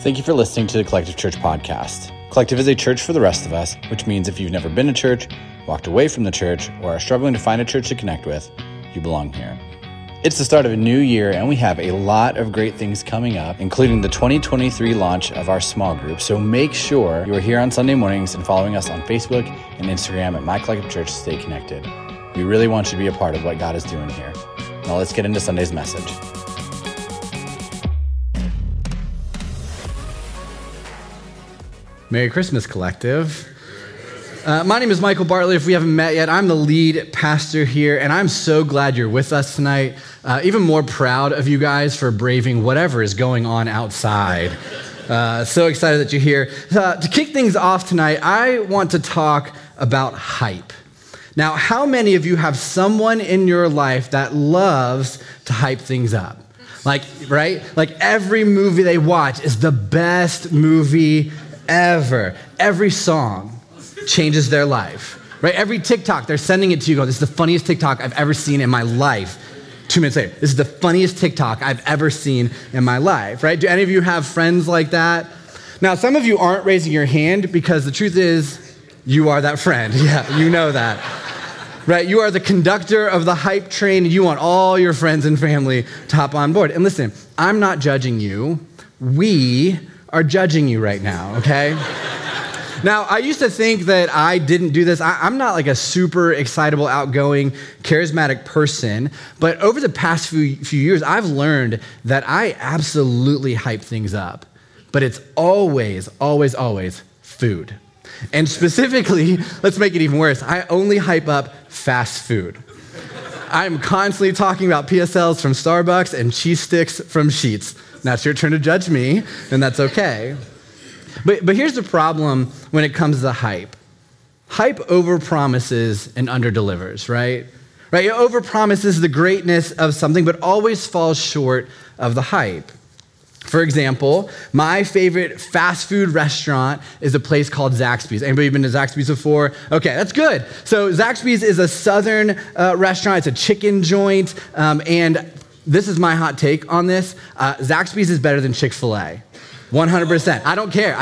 Thank you for listening to the Collective Church podcast. Collective is a church for the rest of us, which means if you've never been to church, walked away from the church, or are struggling to find a church to connect with, you belong here. It's the start of a new year, and we have a lot of great things coming up, including the 2023 launch of our small group. So make sure you are here on Sunday mornings and following us on Facebook and Instagram at My Collective Church to stay connected. We really want you to be a part of what God is doing here. Now let's get into Sunday's message. Merry Christmas, Collective. My name is Michael Bartlett. If we haven't met yet, I'm the lead pastor here, and I'm so glad you're with us tonight. Even more proud of you guys for braving whatever is going on outside. So excited that you're here. To kick things off tonight, I want to talk about hype. Now, how many of you have someone in your life that loves to hype things up? Like every movie they watch is the best movie ever. Every song changes their life, right? Every TikTok, they're sending it to you, going, this is the funniest TikTok I've ever seen in my life. 2 minutes later, this is the funniest TikTok I've ever seen in my life, right? Do any of you have friends like that? Now, some of you aren't raising your hand because the truth is you are that friend. Yeah, you know that, right? You are the conductor of the hype train, and you want all your friends and family to hop on board. And listen, I'm not judging you. We are judging you right now, okay? Now, I used to think that I didn't do this. I'm not like a super excitable, outgoing, charismatic person, but over the past few years, I've learned that I absolutely hype things up, but it's always food. And specifically, let's make it even worse, I only hype up fast food. I'm constantly talking about PSLs from Starbucks and cheese sticks from Sheetz. Now it's your turn to judge me, and that's okay. But here's the problem when it comes to hype. Hype overpromises and underdelivers, right? Right? It overpromises the greatness of something, but always falls short of the hype. For example, my favorite fast food restaurant is a place called Zaxby's. Anybody been to Zaxby's before? Okay, that's good. So Zaxby's is a southern restaurant. It's a chicken joint, and this is my hot take on this. Zaxby's is better than Chick-fil-A. 100%. I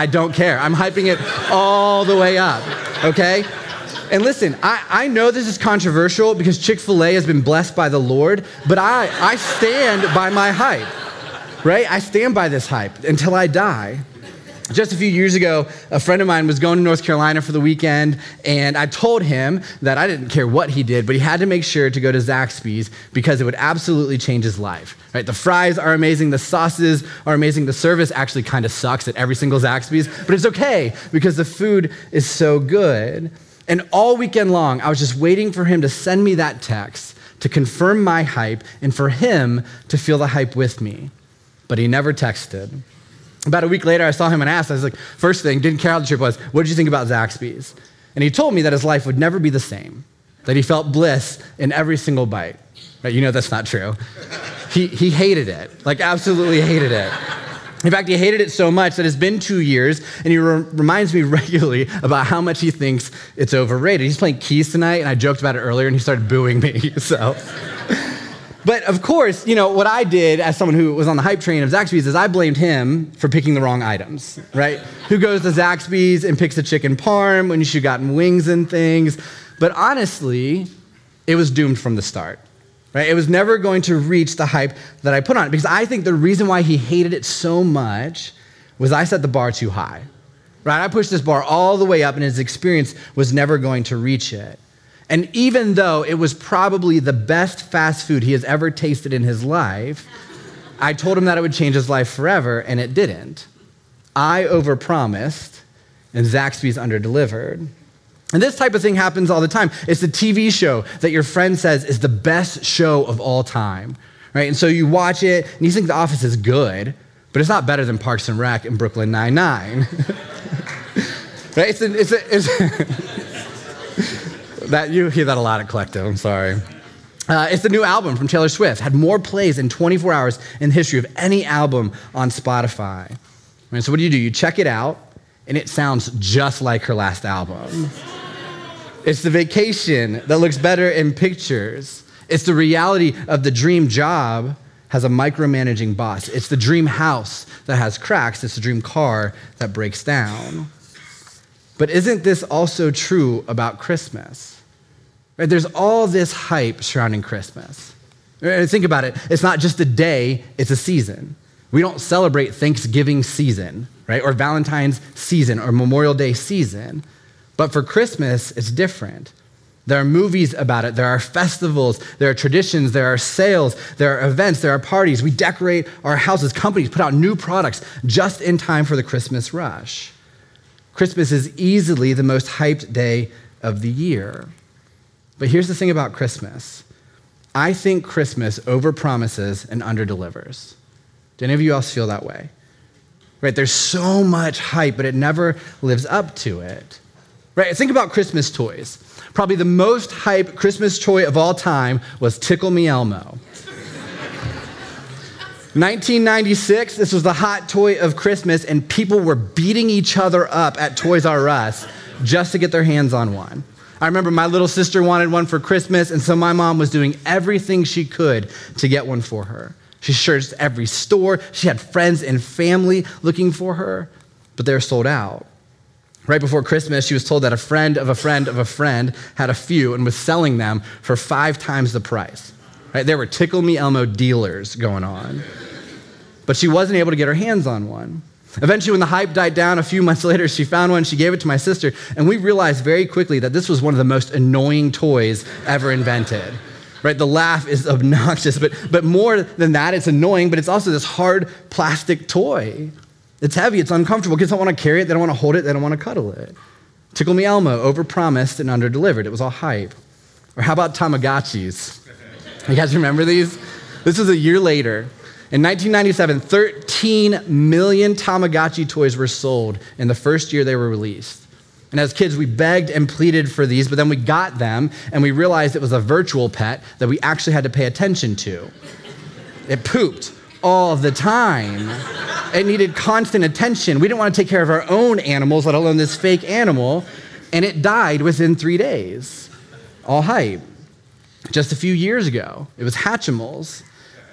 don't care. I'm hyping it all the way up, okay? And listen, I know this is controversial because Chick-fil-A has been blessed by the Lord, but I stand by my hype, right? I stand by this hype until I die. Just a few years ago, a friend of mine was going to North Carolina for the weekend, and I told him that I didn't care what he did, but he had to make sure to go to Zaxby's because it would absolutely change his life. Right? The fries are amazing. The sauces are amazing. The service actually kind of sucks at every single Zaxby's, but it's okay because the food is so good. And all weekend long, I was just waiting for him to send me that text to confirm my hype and for him to feel the hype with me, but he never texted. About a week later, I saw him and asked, I was like, first thing, didn't care how the trip was, what did you think about Zaxby's? And he told me that his life would never be the same, that he felt bliss in every single bite. Right? You know that's not true. He hated it, like absolutely hated it. In fact, he hated it so much that it's been 2 years, and he reminds me regularly about how much he thinks it's overrated. He's playing keys tonight, and I joked about it earlier, and he started booing me, so... But of course, you know, what I did as someone who was on the hype train of Zaxby's is I blamed him for picking the wrong items, right? Who goes to Zaxby's and picks a chicken parm when you should have gotten wings and things? But honestly, it was doomed from the start, right? It was never going to reach the hype that I put on it because I think the reason why he hated it so much was I set the bar too high, right? I pushed this bar all the way up and his experience was never going to reach it. And even though it was probably the best fast food he has ever tasted in his life, I told him that it would change his life forever, and it didn't. I overpromised, and Zaxby's underdelivered. And this type of thing happens all the time. It's the TV show that your friend says is the best show of all time, right? And so you watch it, and you think The Office is good, but it's not better than Parks and Rec and Brooklyn Nine-Nine. Right? That you hear that a lot at Collective, I'm sorry. It's the new album from Taylor Swift. Had more plays in 24 hours in the history of any album on Spotify. Right, so what do? You check it out, and it sounds just like her last album. It's the vacation that looks better in pictures. It's the reality of the dream job has a micromanaging boss. It's the dream house that has cracks. It's the dream car that breaks down. But isn't this also true about Christmas? Right? There's all this hype surrounding Christmas. Think about it. It's not just a day, it's a season. We don't celebrate Thanksgiving season, right? Or Valentine's season or Memorial Day season. But for Christmas, it's different. There are movies about it. There are festivals. There are traditions. There are sales. There are events. There are parties. We decorate our houses. Companies put out new products just in time for the Christmas rush. Christmas is easily the most hyped day of the year. But here's the thing about Christmas. I think Christmas overpromises and underdelivers. Do any of you else feel that way? Right? There's so much hype, but it never lives up to it. Right? Think about Christmas toys. Probably the most hype Christmas toy of all time was Tickle Me Elmo. 1996, this was the hot toy of Christmas, and people were beating each other up at Toys R Us just to get their hands on one. I remember my little sister wanted one for Christmas, and so my mom was doing everything she could to get one for her. She searched every store. She had friends and family looking for her, but they were sold out. Right before Christmas, she was told that a friend of a friend of a friend had a few and was selling them for 5 times the price. Right? There were Tickle Me Elmo dealers going on. But she wasn't able to get her hands on one. Eventually, when the hype died down a few months later, she found one, she gave it to my sister, and we realized very quickly that this was one of the most annoying toys ever invented. Right? The laugh is obnoxious, but more than that, it's annoying, but it's also this hard plastic toy. It's heavy, it's uncomfortable. Kids don't want to carry it, they don't want to hold it, they don't want to cuddle it. Tickle Me Elmo overpromised and underdelivered. It was all hype. Or how about Tamagotchis? You guys remember these? This was a year later. In 1997, 13 million Tamagotchi toys were sold in the first year they were released. And as kids, we begged and pleaded for these, but then we got them, and we realized it was a virtual pet that we actually had to pay attention to. It pooped all the time. It needed constant attention. We didn't want to take care of our own animals, let alone this fake animal, and it died within 3 days. All hype. Just a few years ago, it was Hatchimals.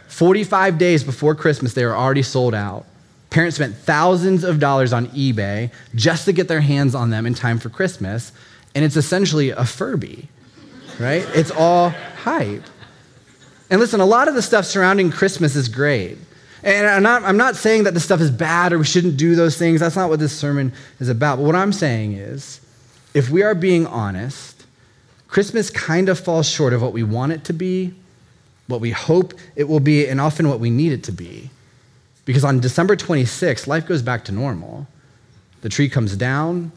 45 days before Christmas, they were already sold out. Parents spent thousands of dollars on eBay just to get their hands on them in time for Christmas, and it's essentially a Furby, right? It's all hype. And listen, a lot of the stuff surrounding Christmas is great. And I'm not saying that this stuff is bad or we shouldn't do those things. That's not what this sermon is about. But what I'm saying is, if we are being honest, Christmas kind of falls short of what we want it to be, what we hope it will be, and often what we need it to be. Because on December 26th, life goes back to normal. The tree comes down,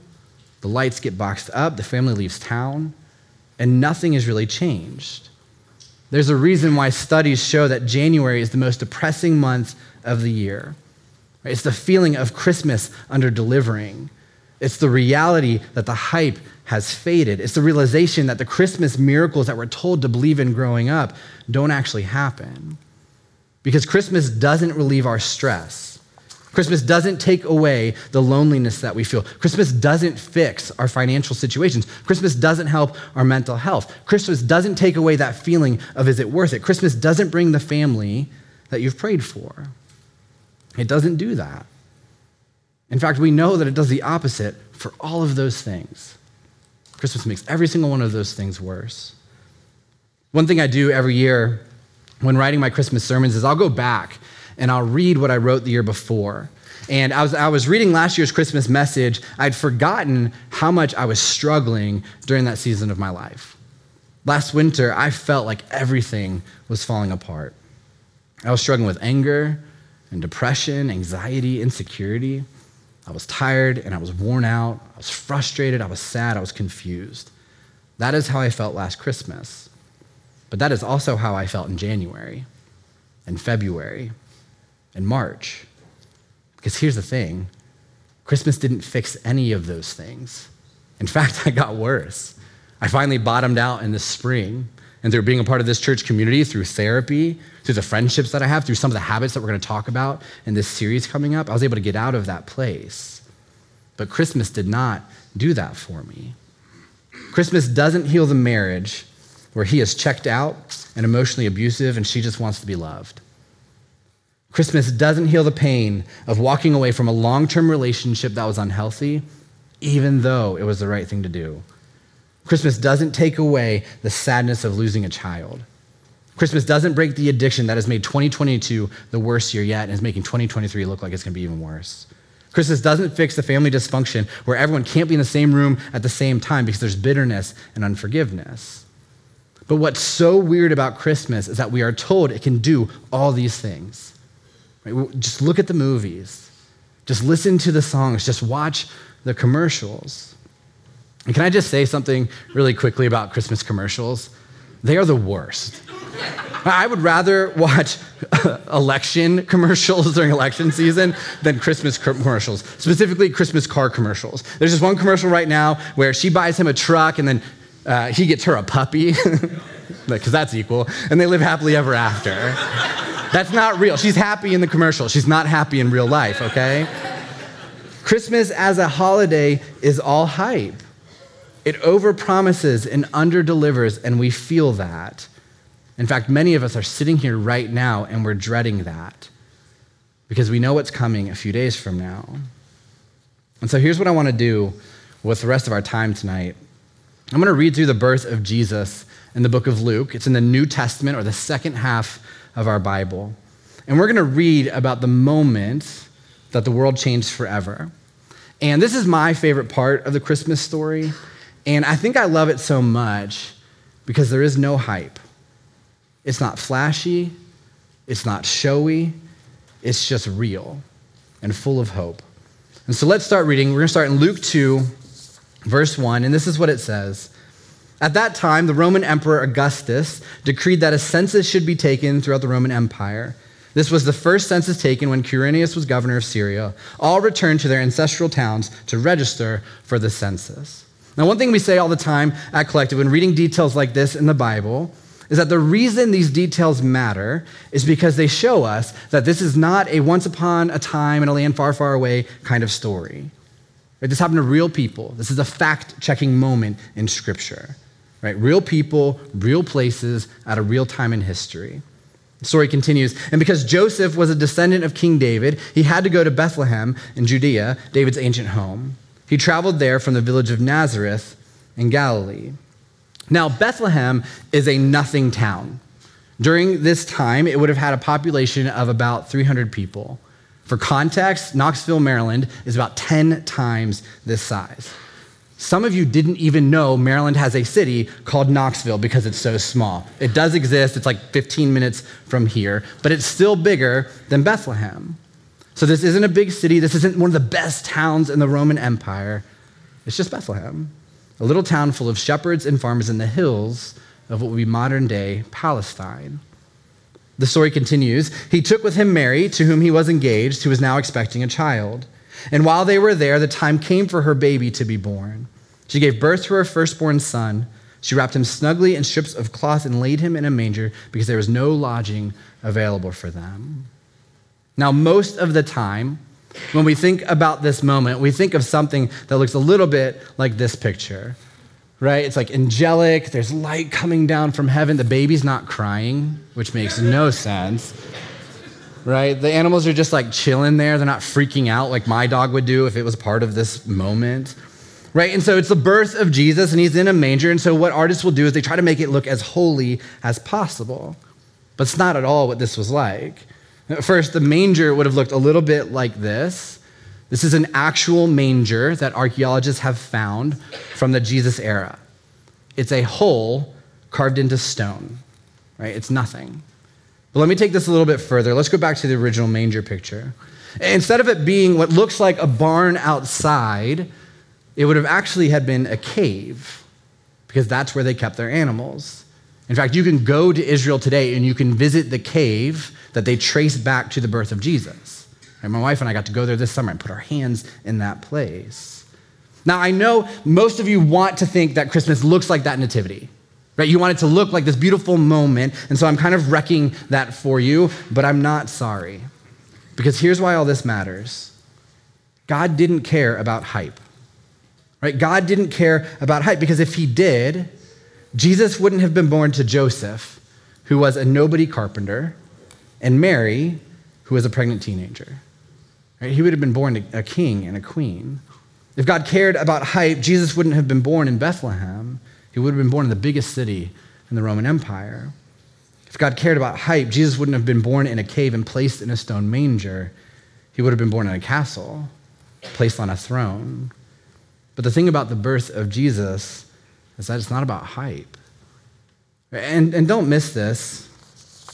the lights get boxed up, the family leaves town, and nothing has really changed. There's a reason why studies show that January is the most depressing month of the year. It's the feeling of Christmas under delivering. It's the reality that the hype has faded. It's the realization that the Christmas miracles that we're told to believe in growing up don't actually happen. Because Christmas doesn't relieve our stress. Christmas doesn't take away the loneliness that we feel. Christmas doesn't fix our financial situations. Christmas doesn't help our mental health. Christmas doesn't take away that feeling of, is it worth it? Christmas doesn't bring the family that you've prayed for. It doesn't do that. In fact, we know that it does the opposite for all of those things. Christmas makes every single one of those things worse. One thing I do every year when writing my Christmas sermons is I'll go back and I'll read what I wrote the year before. And I was reading last year's Christmas message. I'd forgotten how much I was struggling during that season of my life. Last winter, I felt like everything was falling apart. I was struggling with anger and depression, anxiety, insecurity. I was tired and I was worn out. I was frustrated, I was sad, I was confused. That is how I felt last Christmas. But that is also how I felt in January and February and March. Because here's the thing, Christmas didn't fix any of those things. In fact, I got worse. I finally bottomed out in the spring. And through being a part of this church community, through therapy, through the friendships that I have, through some of the habits that we're going to talk about in this series coming up, I was able to get out of that place. But Christmas did not do that for me. Christmas doesn't heal the marriage where he is checked out and emotionally abusive and she just wants to be loved. Christmas doesn't heal the pain of walking away from a long-term relationship that was unhealthy, even though it was the right thing to do. Christmas doesn't take away the sadness of losing a child. Christmas doesn't break the addiction that has made 2022 the worst year yet and is making 2023 look like it's going to be even worse. Christmas doesn't fix the family dysfunction where everyone can't be in the same room at the same time because there's bitterness and unforgiveness. But what's so weird about Christmas is that we are told it can do all these things. Right? Just look at the movies. Just listen to the songs. Just watch the commercials. And can I just say something really quickly about Christmas commercials? They are the worst. I would rather watch election commercials during election season than Christmas commercials, specifically Christmas car commercials. There's this one commercial right now where she buys him a truck and then he gets her a puppy, because that's equal, and they live happily ever after. That's not real. She's happy in the commercial. She's not happy in real life, okay? Christmas as a holiday is all hype. It overpromises and underdelivers, and we feel that. In fact, many of us are sitting here right now and we're dreading that because we know what's coming a few days from now. And so here's what I want to do with the rest of our time tonight. I'm going to read through the birth of Jesus in the book of Luke. It's in the New Testament, or the second half of our Bible. And we're going to read about the moment that the world changed forever. And this is my favorite part of the Christmas story. And I think I love it so much because there is no hype. It's not flashy, it's not showy, it's just real and full of hope. And so let's start reading. We're gonna start in Luke 2, verse 1, and this is what it says. At that time, the Roman Emperor Augustus decreed that a census should be taken throughout the Roman Empire. This was the first census taken when Quirinius was governor of Syria. All returned to their ancestral towns to register for the census. Now, one thing we say all the time at Collective when reading details like this in the Bible is that the reason these details matter is because they show us that this is not a once upon a time in a land far, far away kind of story. Right? This happened to real people. This is a fact-checking moment in Scripture. Right? Real people, real places, at a real time in history. The story continues, and because Joseph was a descendant of King David, he had to go to Bethlehem in Judea, David's ancient home. He traveled there from the village of Nazareth in Galilee. Now, Bethlehem is a nothing town. During this time, it would have had a population of about 300 people. For context, Knoxville, Maryland is about 10 times this size. Some of you didn't even know Maryland has a city called Knoxville because it's so small. It does exist. It's like 15 minutes from here, but it's still bigger than Bethlehem. So this isn't a big city. This isn't one of the best towns in the Roman Empire. It's just Bethlehem. A little town full of shepherds and farmers in the hills of what would be modern-day Palestine. The story continues. He took with him Mary, to whom he was engaged, who was now expecting a child. And while they were there, the time came for her baby to be born. She gave birth to her firstborn son. She wrapped him snugly in strips of cloth and laid him in a manger because there was no lodging available for them. Now, most of the time, when we think about this moment, we think of something that looks a little bit like this picture, right? It's like angelic, there's light coming down from heaven, the baby's not crying, which makes no sense, right? The animals are just like chilling there, they're not freaking out like my dog would do if it was part of this moment, right? And so it's the birth of Jesus and he's in a manger, and so what artists will do is they try to make it look as holy as possible, but it's not at all what this was like. First, the manger would have looked a little bit like this. This is an actual manger that archaeologists have found from the Jesus era. It's a hole carved into stone, right? It's nothing. But let me take this a little bit further. Let's go back to the original manger picture. Instead of it being what looks like a barn outside, it would have actually had been a cave because that's where they kept their animals. In fact, you can go to Israel today and you can visit the cave that they trace back to the birth of Jesus. And my wife and I got to go there this summer and put our hands in that place. Now, I know most of you want to think that Christmas looks like that nativity, right? You want it to look like this beautiful moment, and so I'm kind of wrecking that for you, but I'm not sorry, because here's why all this matters. God didn't care about hype, right? God didn't care about hype, because if he did, Jesus wouldn't have been born to Joseph, who was a nobody carpenter, and Mary, who was a pregnant teenager. Right? He would have been born a king and a queen. If God cared about hype, Jesus wouldn't have been born in Bethlehem. He would have been born in the biggest city in the Roman Empire. If God cared about hype, Jesus wouldn't have been born in a cave and placed in a stone manger. He would have been born in a castle, placed on a throne. But the thing about the birth of Jesus is that it's not about hype. And don't miss this.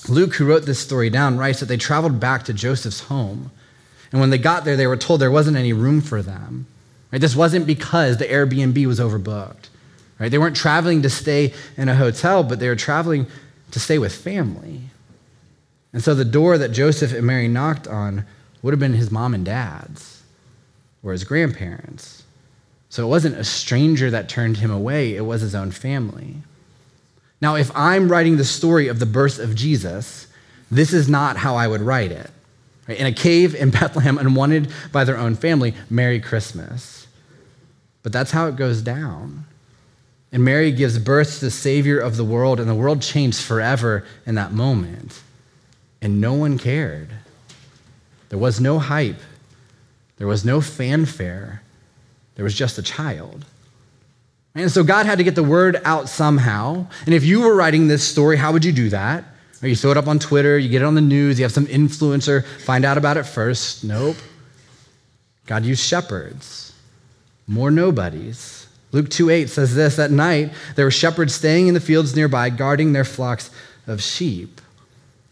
Luke, who wrote this story down, writes that they traveled back to Joseph's home. And when they got there, they were told there wasn't any room for them. Right? This wasn't because the Airbnb was overbooked. Right? They weren't traveling to stay in a hotel, but they were traveling to stay with family. And so the door that Joseph and Mary knocked on would have been his mom and dad's or his grandparents'. So it wasn't a stranger that turned him away, it was his own family. Now, if I'm writing the story of the birth of Jesus, this is not how I would write it. Right? In a cave in Bethlehem, unwanted by their own family, Merry Christmas. But that's how it goes down. And Mary gives birth to the Savior of the world, and the world changed forever in that moment. And no one cared. There was no hype. There was no fanfare. There was just a child. And so God had to get the word out somehow. And if you were writing this story, how would you do that? Or you throw it up on Twitter, you get it on the news, you have some influencer find out about it first. Nope. God used shepherds, more nobodies. Luke 2:8 says this, "At night there were shepherds staying in the fields nearby, guarding their flocks of sheep."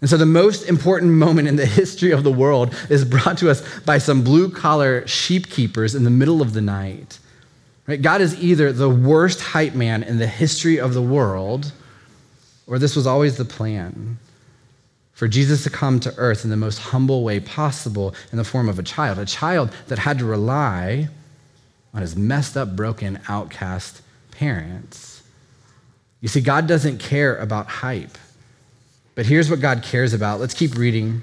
And so the most important moment in the history of the world is brought to us by some blue-collar sheep keepers in the middle of the night. Right? God is either the worst hype man in the history of the world, or this was always the plan, for Jesus to come to earth in the most humble way possible in the form of a child that had to rely on his messed up, broken, outcast parents. You see, God doesn't care about hype. But here's what God cares about. Let's keep reading.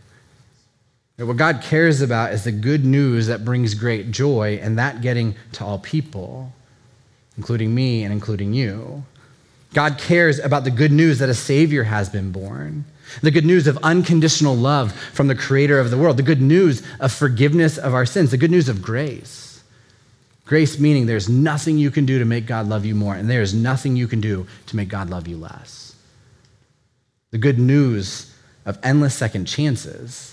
What God cares about is the good news that brings great joy, and that getting to all people, including me and including you. God cares about the good news that a Savior has been born, the good news of unconditional love from the Creator of the world, the good news of forgiveness of our sins, the good news of grace. Grace meaning there's nothing you can do to make God love you more, and there's nothing you can do to make God love you less. The good news of endless second chances,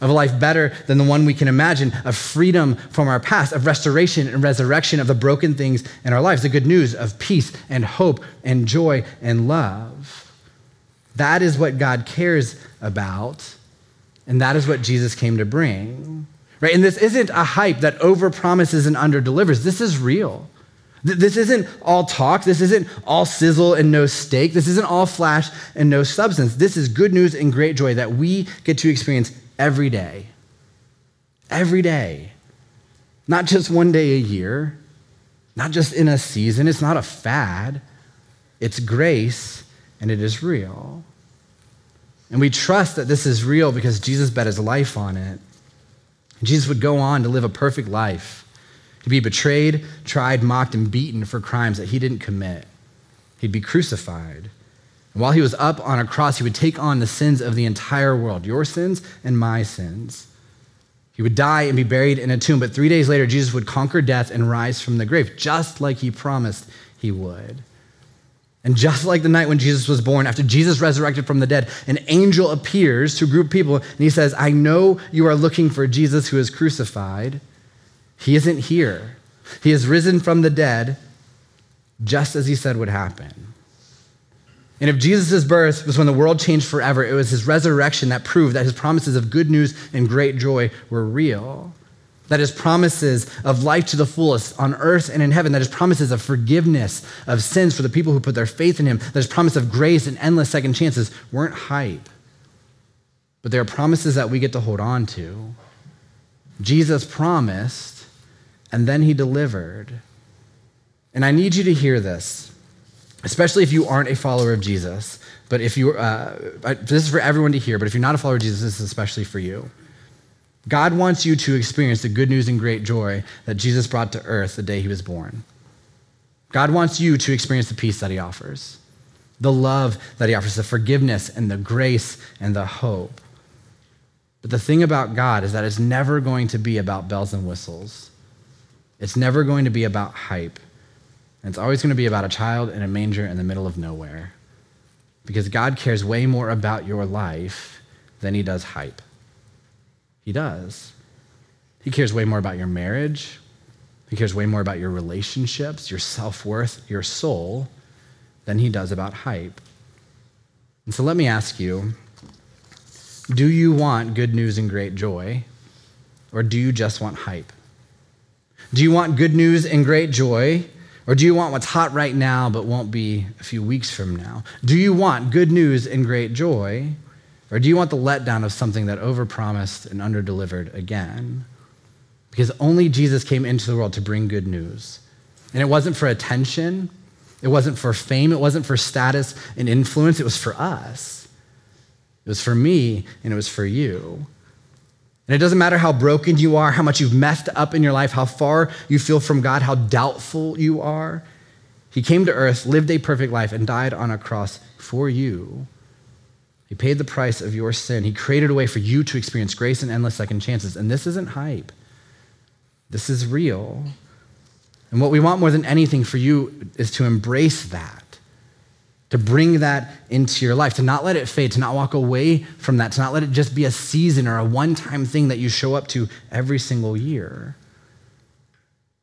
of a life better than the one we can imagine, of freedom from our past, of restoration and resurrection of the broken things in our lives, the good news of peace and hope and joy and love. That is what God cares about, and that is what Jesus came to bring. Right? And this isn't a hype that overpromises and underdelivers. This is real. This isn't all talk. This isn't all sizzle and no steak. This isn't all flash and no substance. This is good news and great joy that we get to experience every day, not just one day a year, not just in a season. It's not a fad. It's grace, and it is real. And we trust that this is real because Jesus bet his life on it. And Jesus would go on to live a perfect life, to be betrayed, tried, mocked, and beaten for crimes that he didn't commit. He'd be crucified. And while he was up on a cross, he would take on the sins of the entire world, your sins and my sins. He would die and be buried in a tomb, but 3 days later, Jesus would conquer death and rise from the grave, just like he promised he would. And just like the night when Jesus was born, after Jesus resurrected from the dead, an angel appears to a group of people, and he says, "I know you are looking for Jesus who is crucified. He isn't here. He has risen from the dead, just as he said would happen." And if Jesus' birth was when the world changed forever, it was his resurrection that proved that his promises of good news and great joy were real, that his promises of life to the fullest on earth and in heaven, that his promises of forgiveness of sins for the people who put their faith in him, that his promise of grace and endless second chances weren't hype, but they are promises that we get to hold on to. Jesus promised, and then he delivered. And I need you to hear this, especially if you aren't a follower of Jesus. But if you, this is for everyone to hear, but if you're not a follower of Jesus, this is especially for you. God wants you to experience the good news and great joy that Jesus brought to earth the day he was born. God wants you to experience the peace that he offers, the love that he offers, the forgiveness and the grace and the hope. But the thing about God is that it's never going to be about bells and whistles. It's never going to be about hype. And it's always going to be about a child in a manger in the middle of nowhere, because God cares way more about your life than he does hype. He does. He cares way more about your marriage. He cares way more about your relationships, your self-worth, your soul, than he does about hype. And so let me ask you, do you want good news and great joy, or do you just want hype? Do you want good news and great joy, or do you want what's hot right now but won't be a few weeks from now? Do you want good news and great joy, or do you want the letdown of something that overpromised and underdelivered again? Because only Jesus came into the world to bring good news. And it wasn't for attention. It wasn't for fame. It wasn't for status and influence. It was for us. It was for me, and it was for you. And it doesn't matter how broken you are, how much you've messed up in your life, how far you feel from God, how doubtful you are. He came to earth, lived a perfect life, and died on a cross for you. He paid the price of your sin. He created a way for you to experience grace and endless second chances. And this isn't hype. This is real. And what we want more than anything for you is to embrace that, to bring that into your life, to not let it fade, to not walk away from that, to not let it just be a season or a one-time thing that you show up to every single year.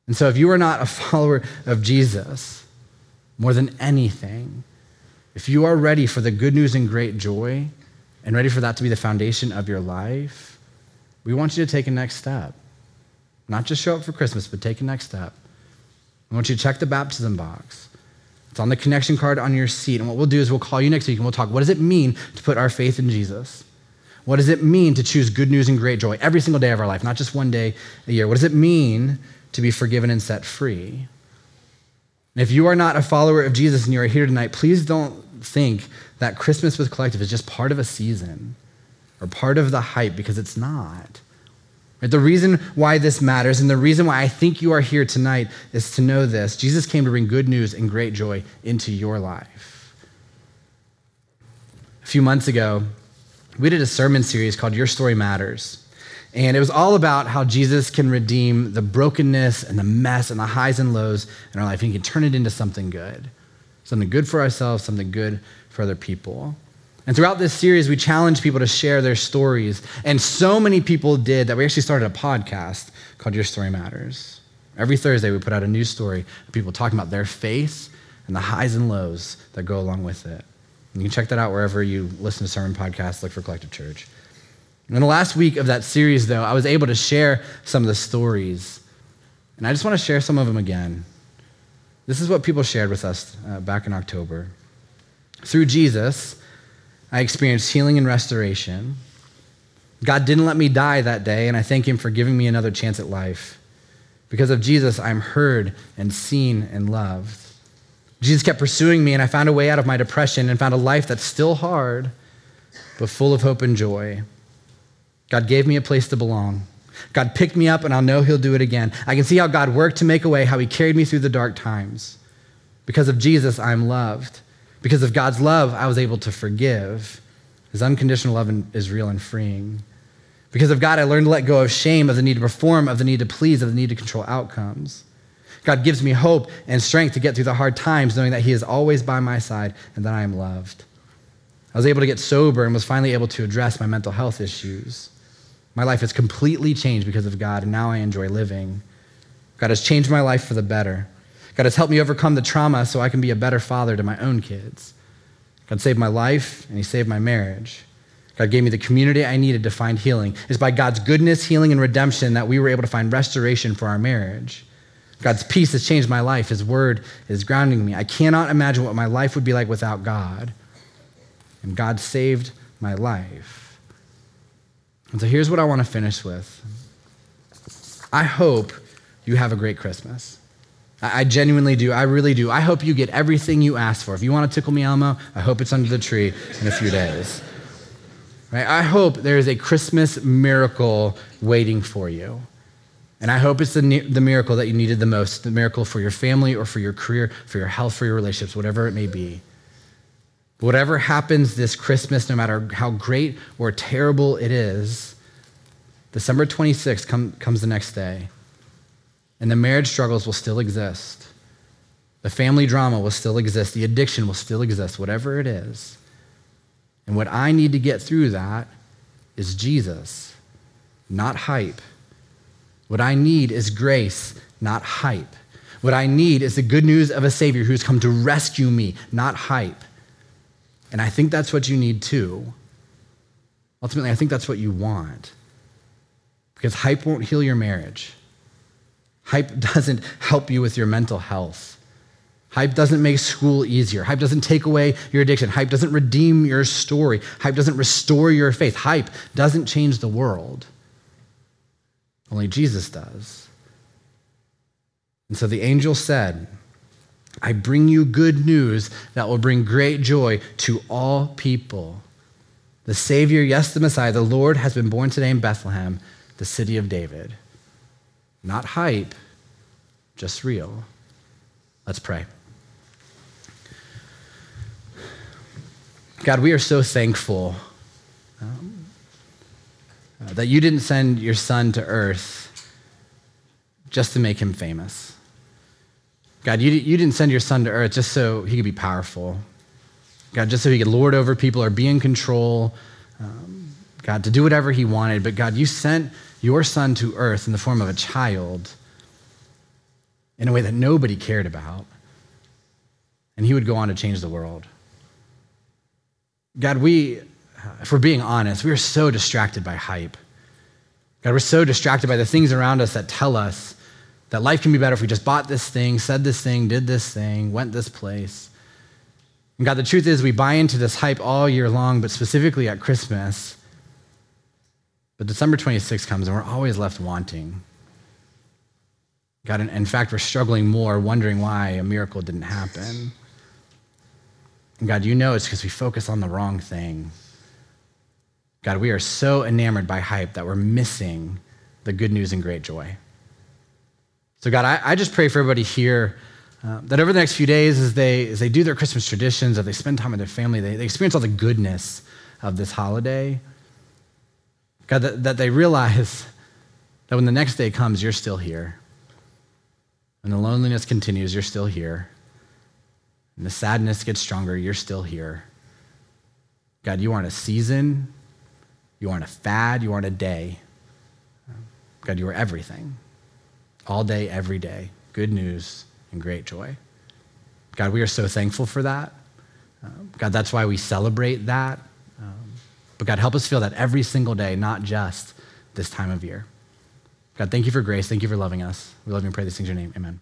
And so if you are not a follower of Jesus, more than anything, if you are ready for the good news and great joy and ready for that to be the foundation of your life, we want you to take a next step. Not just show up for Christmas, but take a next step. I want you to check the baptism box. It's on the connection card on your seat. And what we'll do is we'll call you next week and we'll talk, what does it mean to put our faith in Jesus? What does it mean to choose good news and great joy every single day of our life, not just one day a year? What does it mean to be forgiven and set free? And if you are not a follower of Jesus and you are here tonight, please don't think that Christmas with Collective is just part of a season or part of the hype, because it's not. The reason why this matters and the reason why I think you are here tonight is to know this. Jesus came to bring good news and great joy into your life. A few months ago, we did a sermon series called Your Story Matters. And it was all about how Jesus can redeem the brokenness and the mess and the highs and lows in our life. And he can turn it into something good for ourselves, something good for other people. And throughout this series, we challenged people to share their stories. And so many people did that we actually started a podcast called Your Story Matters. Every Thursday, we put out a new story of people talking about their faith and the highs and lows that go along with it. And you can check that out wherever you listen to sermon podcasts, look for Collective Church. And in the last week of that series, though, I was able to share some of the stories. And I just want to share some of them again. This is what people shared with us back in October. Through Jesus, I experienced healing and restoration. God didn't let me die that day, and I thank him for giving me another chance at life. Because of Jesus, I'm heard and seen and loved. Jesus kept pursuing me, and I found a way out of my depression and found a life that's still hard, but full of hope and joy. God gave me a place to belong. God picked me up, and I'll know he'll do it again. I can see how God worked to make a way, how he carried me through the dark times. Because of Jesus, I'm loved. Because of God's love, I was able to forgive. His unconditional love is real and freeing. Because of God, I learned to let go of shame, of the need to perform, of the need to please, of the need to control outcomes. God gives me hope and strength to get through the hard times, knowing that he is always by my side and that I am loved. I was able to get sober and was finally able to address my mental health issues. My life has completely changed because of God, and now I enjoy living. God has changed my life for the better. God has helped me overcome the trauma so I can be a better father to my own kids. God saved my life, and he saved my marriage. God gave me the community I needed to find healing. It's by God's goodness, healing, and redemption that we were able to find restoration for our marriage. God's peace has changed my life. His word is grounding me. I cannot imagine what my life would be like without God. And God saved my life. And so here's what I want to finish with. I hope you have a great Christmas. I genuinely do. I really do. I hope you get everything you ask for. If you want to Tickle Me Elmo, I hope it's under the tree in a few days. Right? I hope there is a Christmas miracle waiting for you. And I hope it's the miracle that you needed the most, the miracle for your family or for your career, for your health, for your relationships, whatever it may be. Whatever happens this Christmas, no matter how great or terrible it is, December 26th comes the next day. And the marriage struggles will still exist. The family drama will still exist. The addiction will still exist, whatever it is. And what I need to get through that is Jesus, not hype. What I need is grace, not hype. What I need is the good news of a Savior who's come to rescue me, not hype. And I think that's what you need too. Ultimately, I think that's what you want. Because hype won't heal your marriage. Hype doesn't help you with your mental health. Hype doesn't make school easier. Hype doesn't take away your addiction. Hype doesn't redeem your story. Hype doesn't restore your faith. Hype doesn't change the world. Only Jesus does. And so the angel said, I bring you good news that will bring great joy to all people. The Savior, yes, the Messiah, the Lord has been born today in Bethlehem, the city of David. Not hype, just real. Let's pray. God, we are so thankful that you didn't send your son to earth just to make him famous. God, you didn't send your son to earth just so he could be powerful. God, just so he could lord over people or be in control. God, to do whatever he wanted. But God, you sent your son to earth in the form of a child in a way that nobody cared about. And he would go on to change the world. God, if we're being honest, we are so distracted by hype. God, we're so distracted by the things around us that tell us that life can be better if we just bought this thing, said this thing, did this thing, went this place. And God, the truth is we buy into this hype all year long, but specifically at Christmas. But December 26th comes and we're always left wanting. God, in fact, we're struggling more, wondering why a miracle didn't happen. And God, you know it's because we focus on the wrong thing. God, we are so enamored by hype that we're missing the good news and great joy. So God, I just pray for everybody here that over the next few days as they do their Christmas traditions, as they spend time with their family, they experience all the goodness of this holiday. God, that they realize that when the next day comes, you're still here. When the loneliness continues, you're still here. And the sadness gets stronger, you're still here. God, you aren't a season, you aren't a fad, you aren't a day. God, you are everything. All day, every day, good news and great joy. God, we are so thankful for that. God, that's why we celebrate that. But God, help us feel that every single day, not just this time of year. God, thank you for grace. Thank you for loving us. We love you and pray these things in your name. Amen.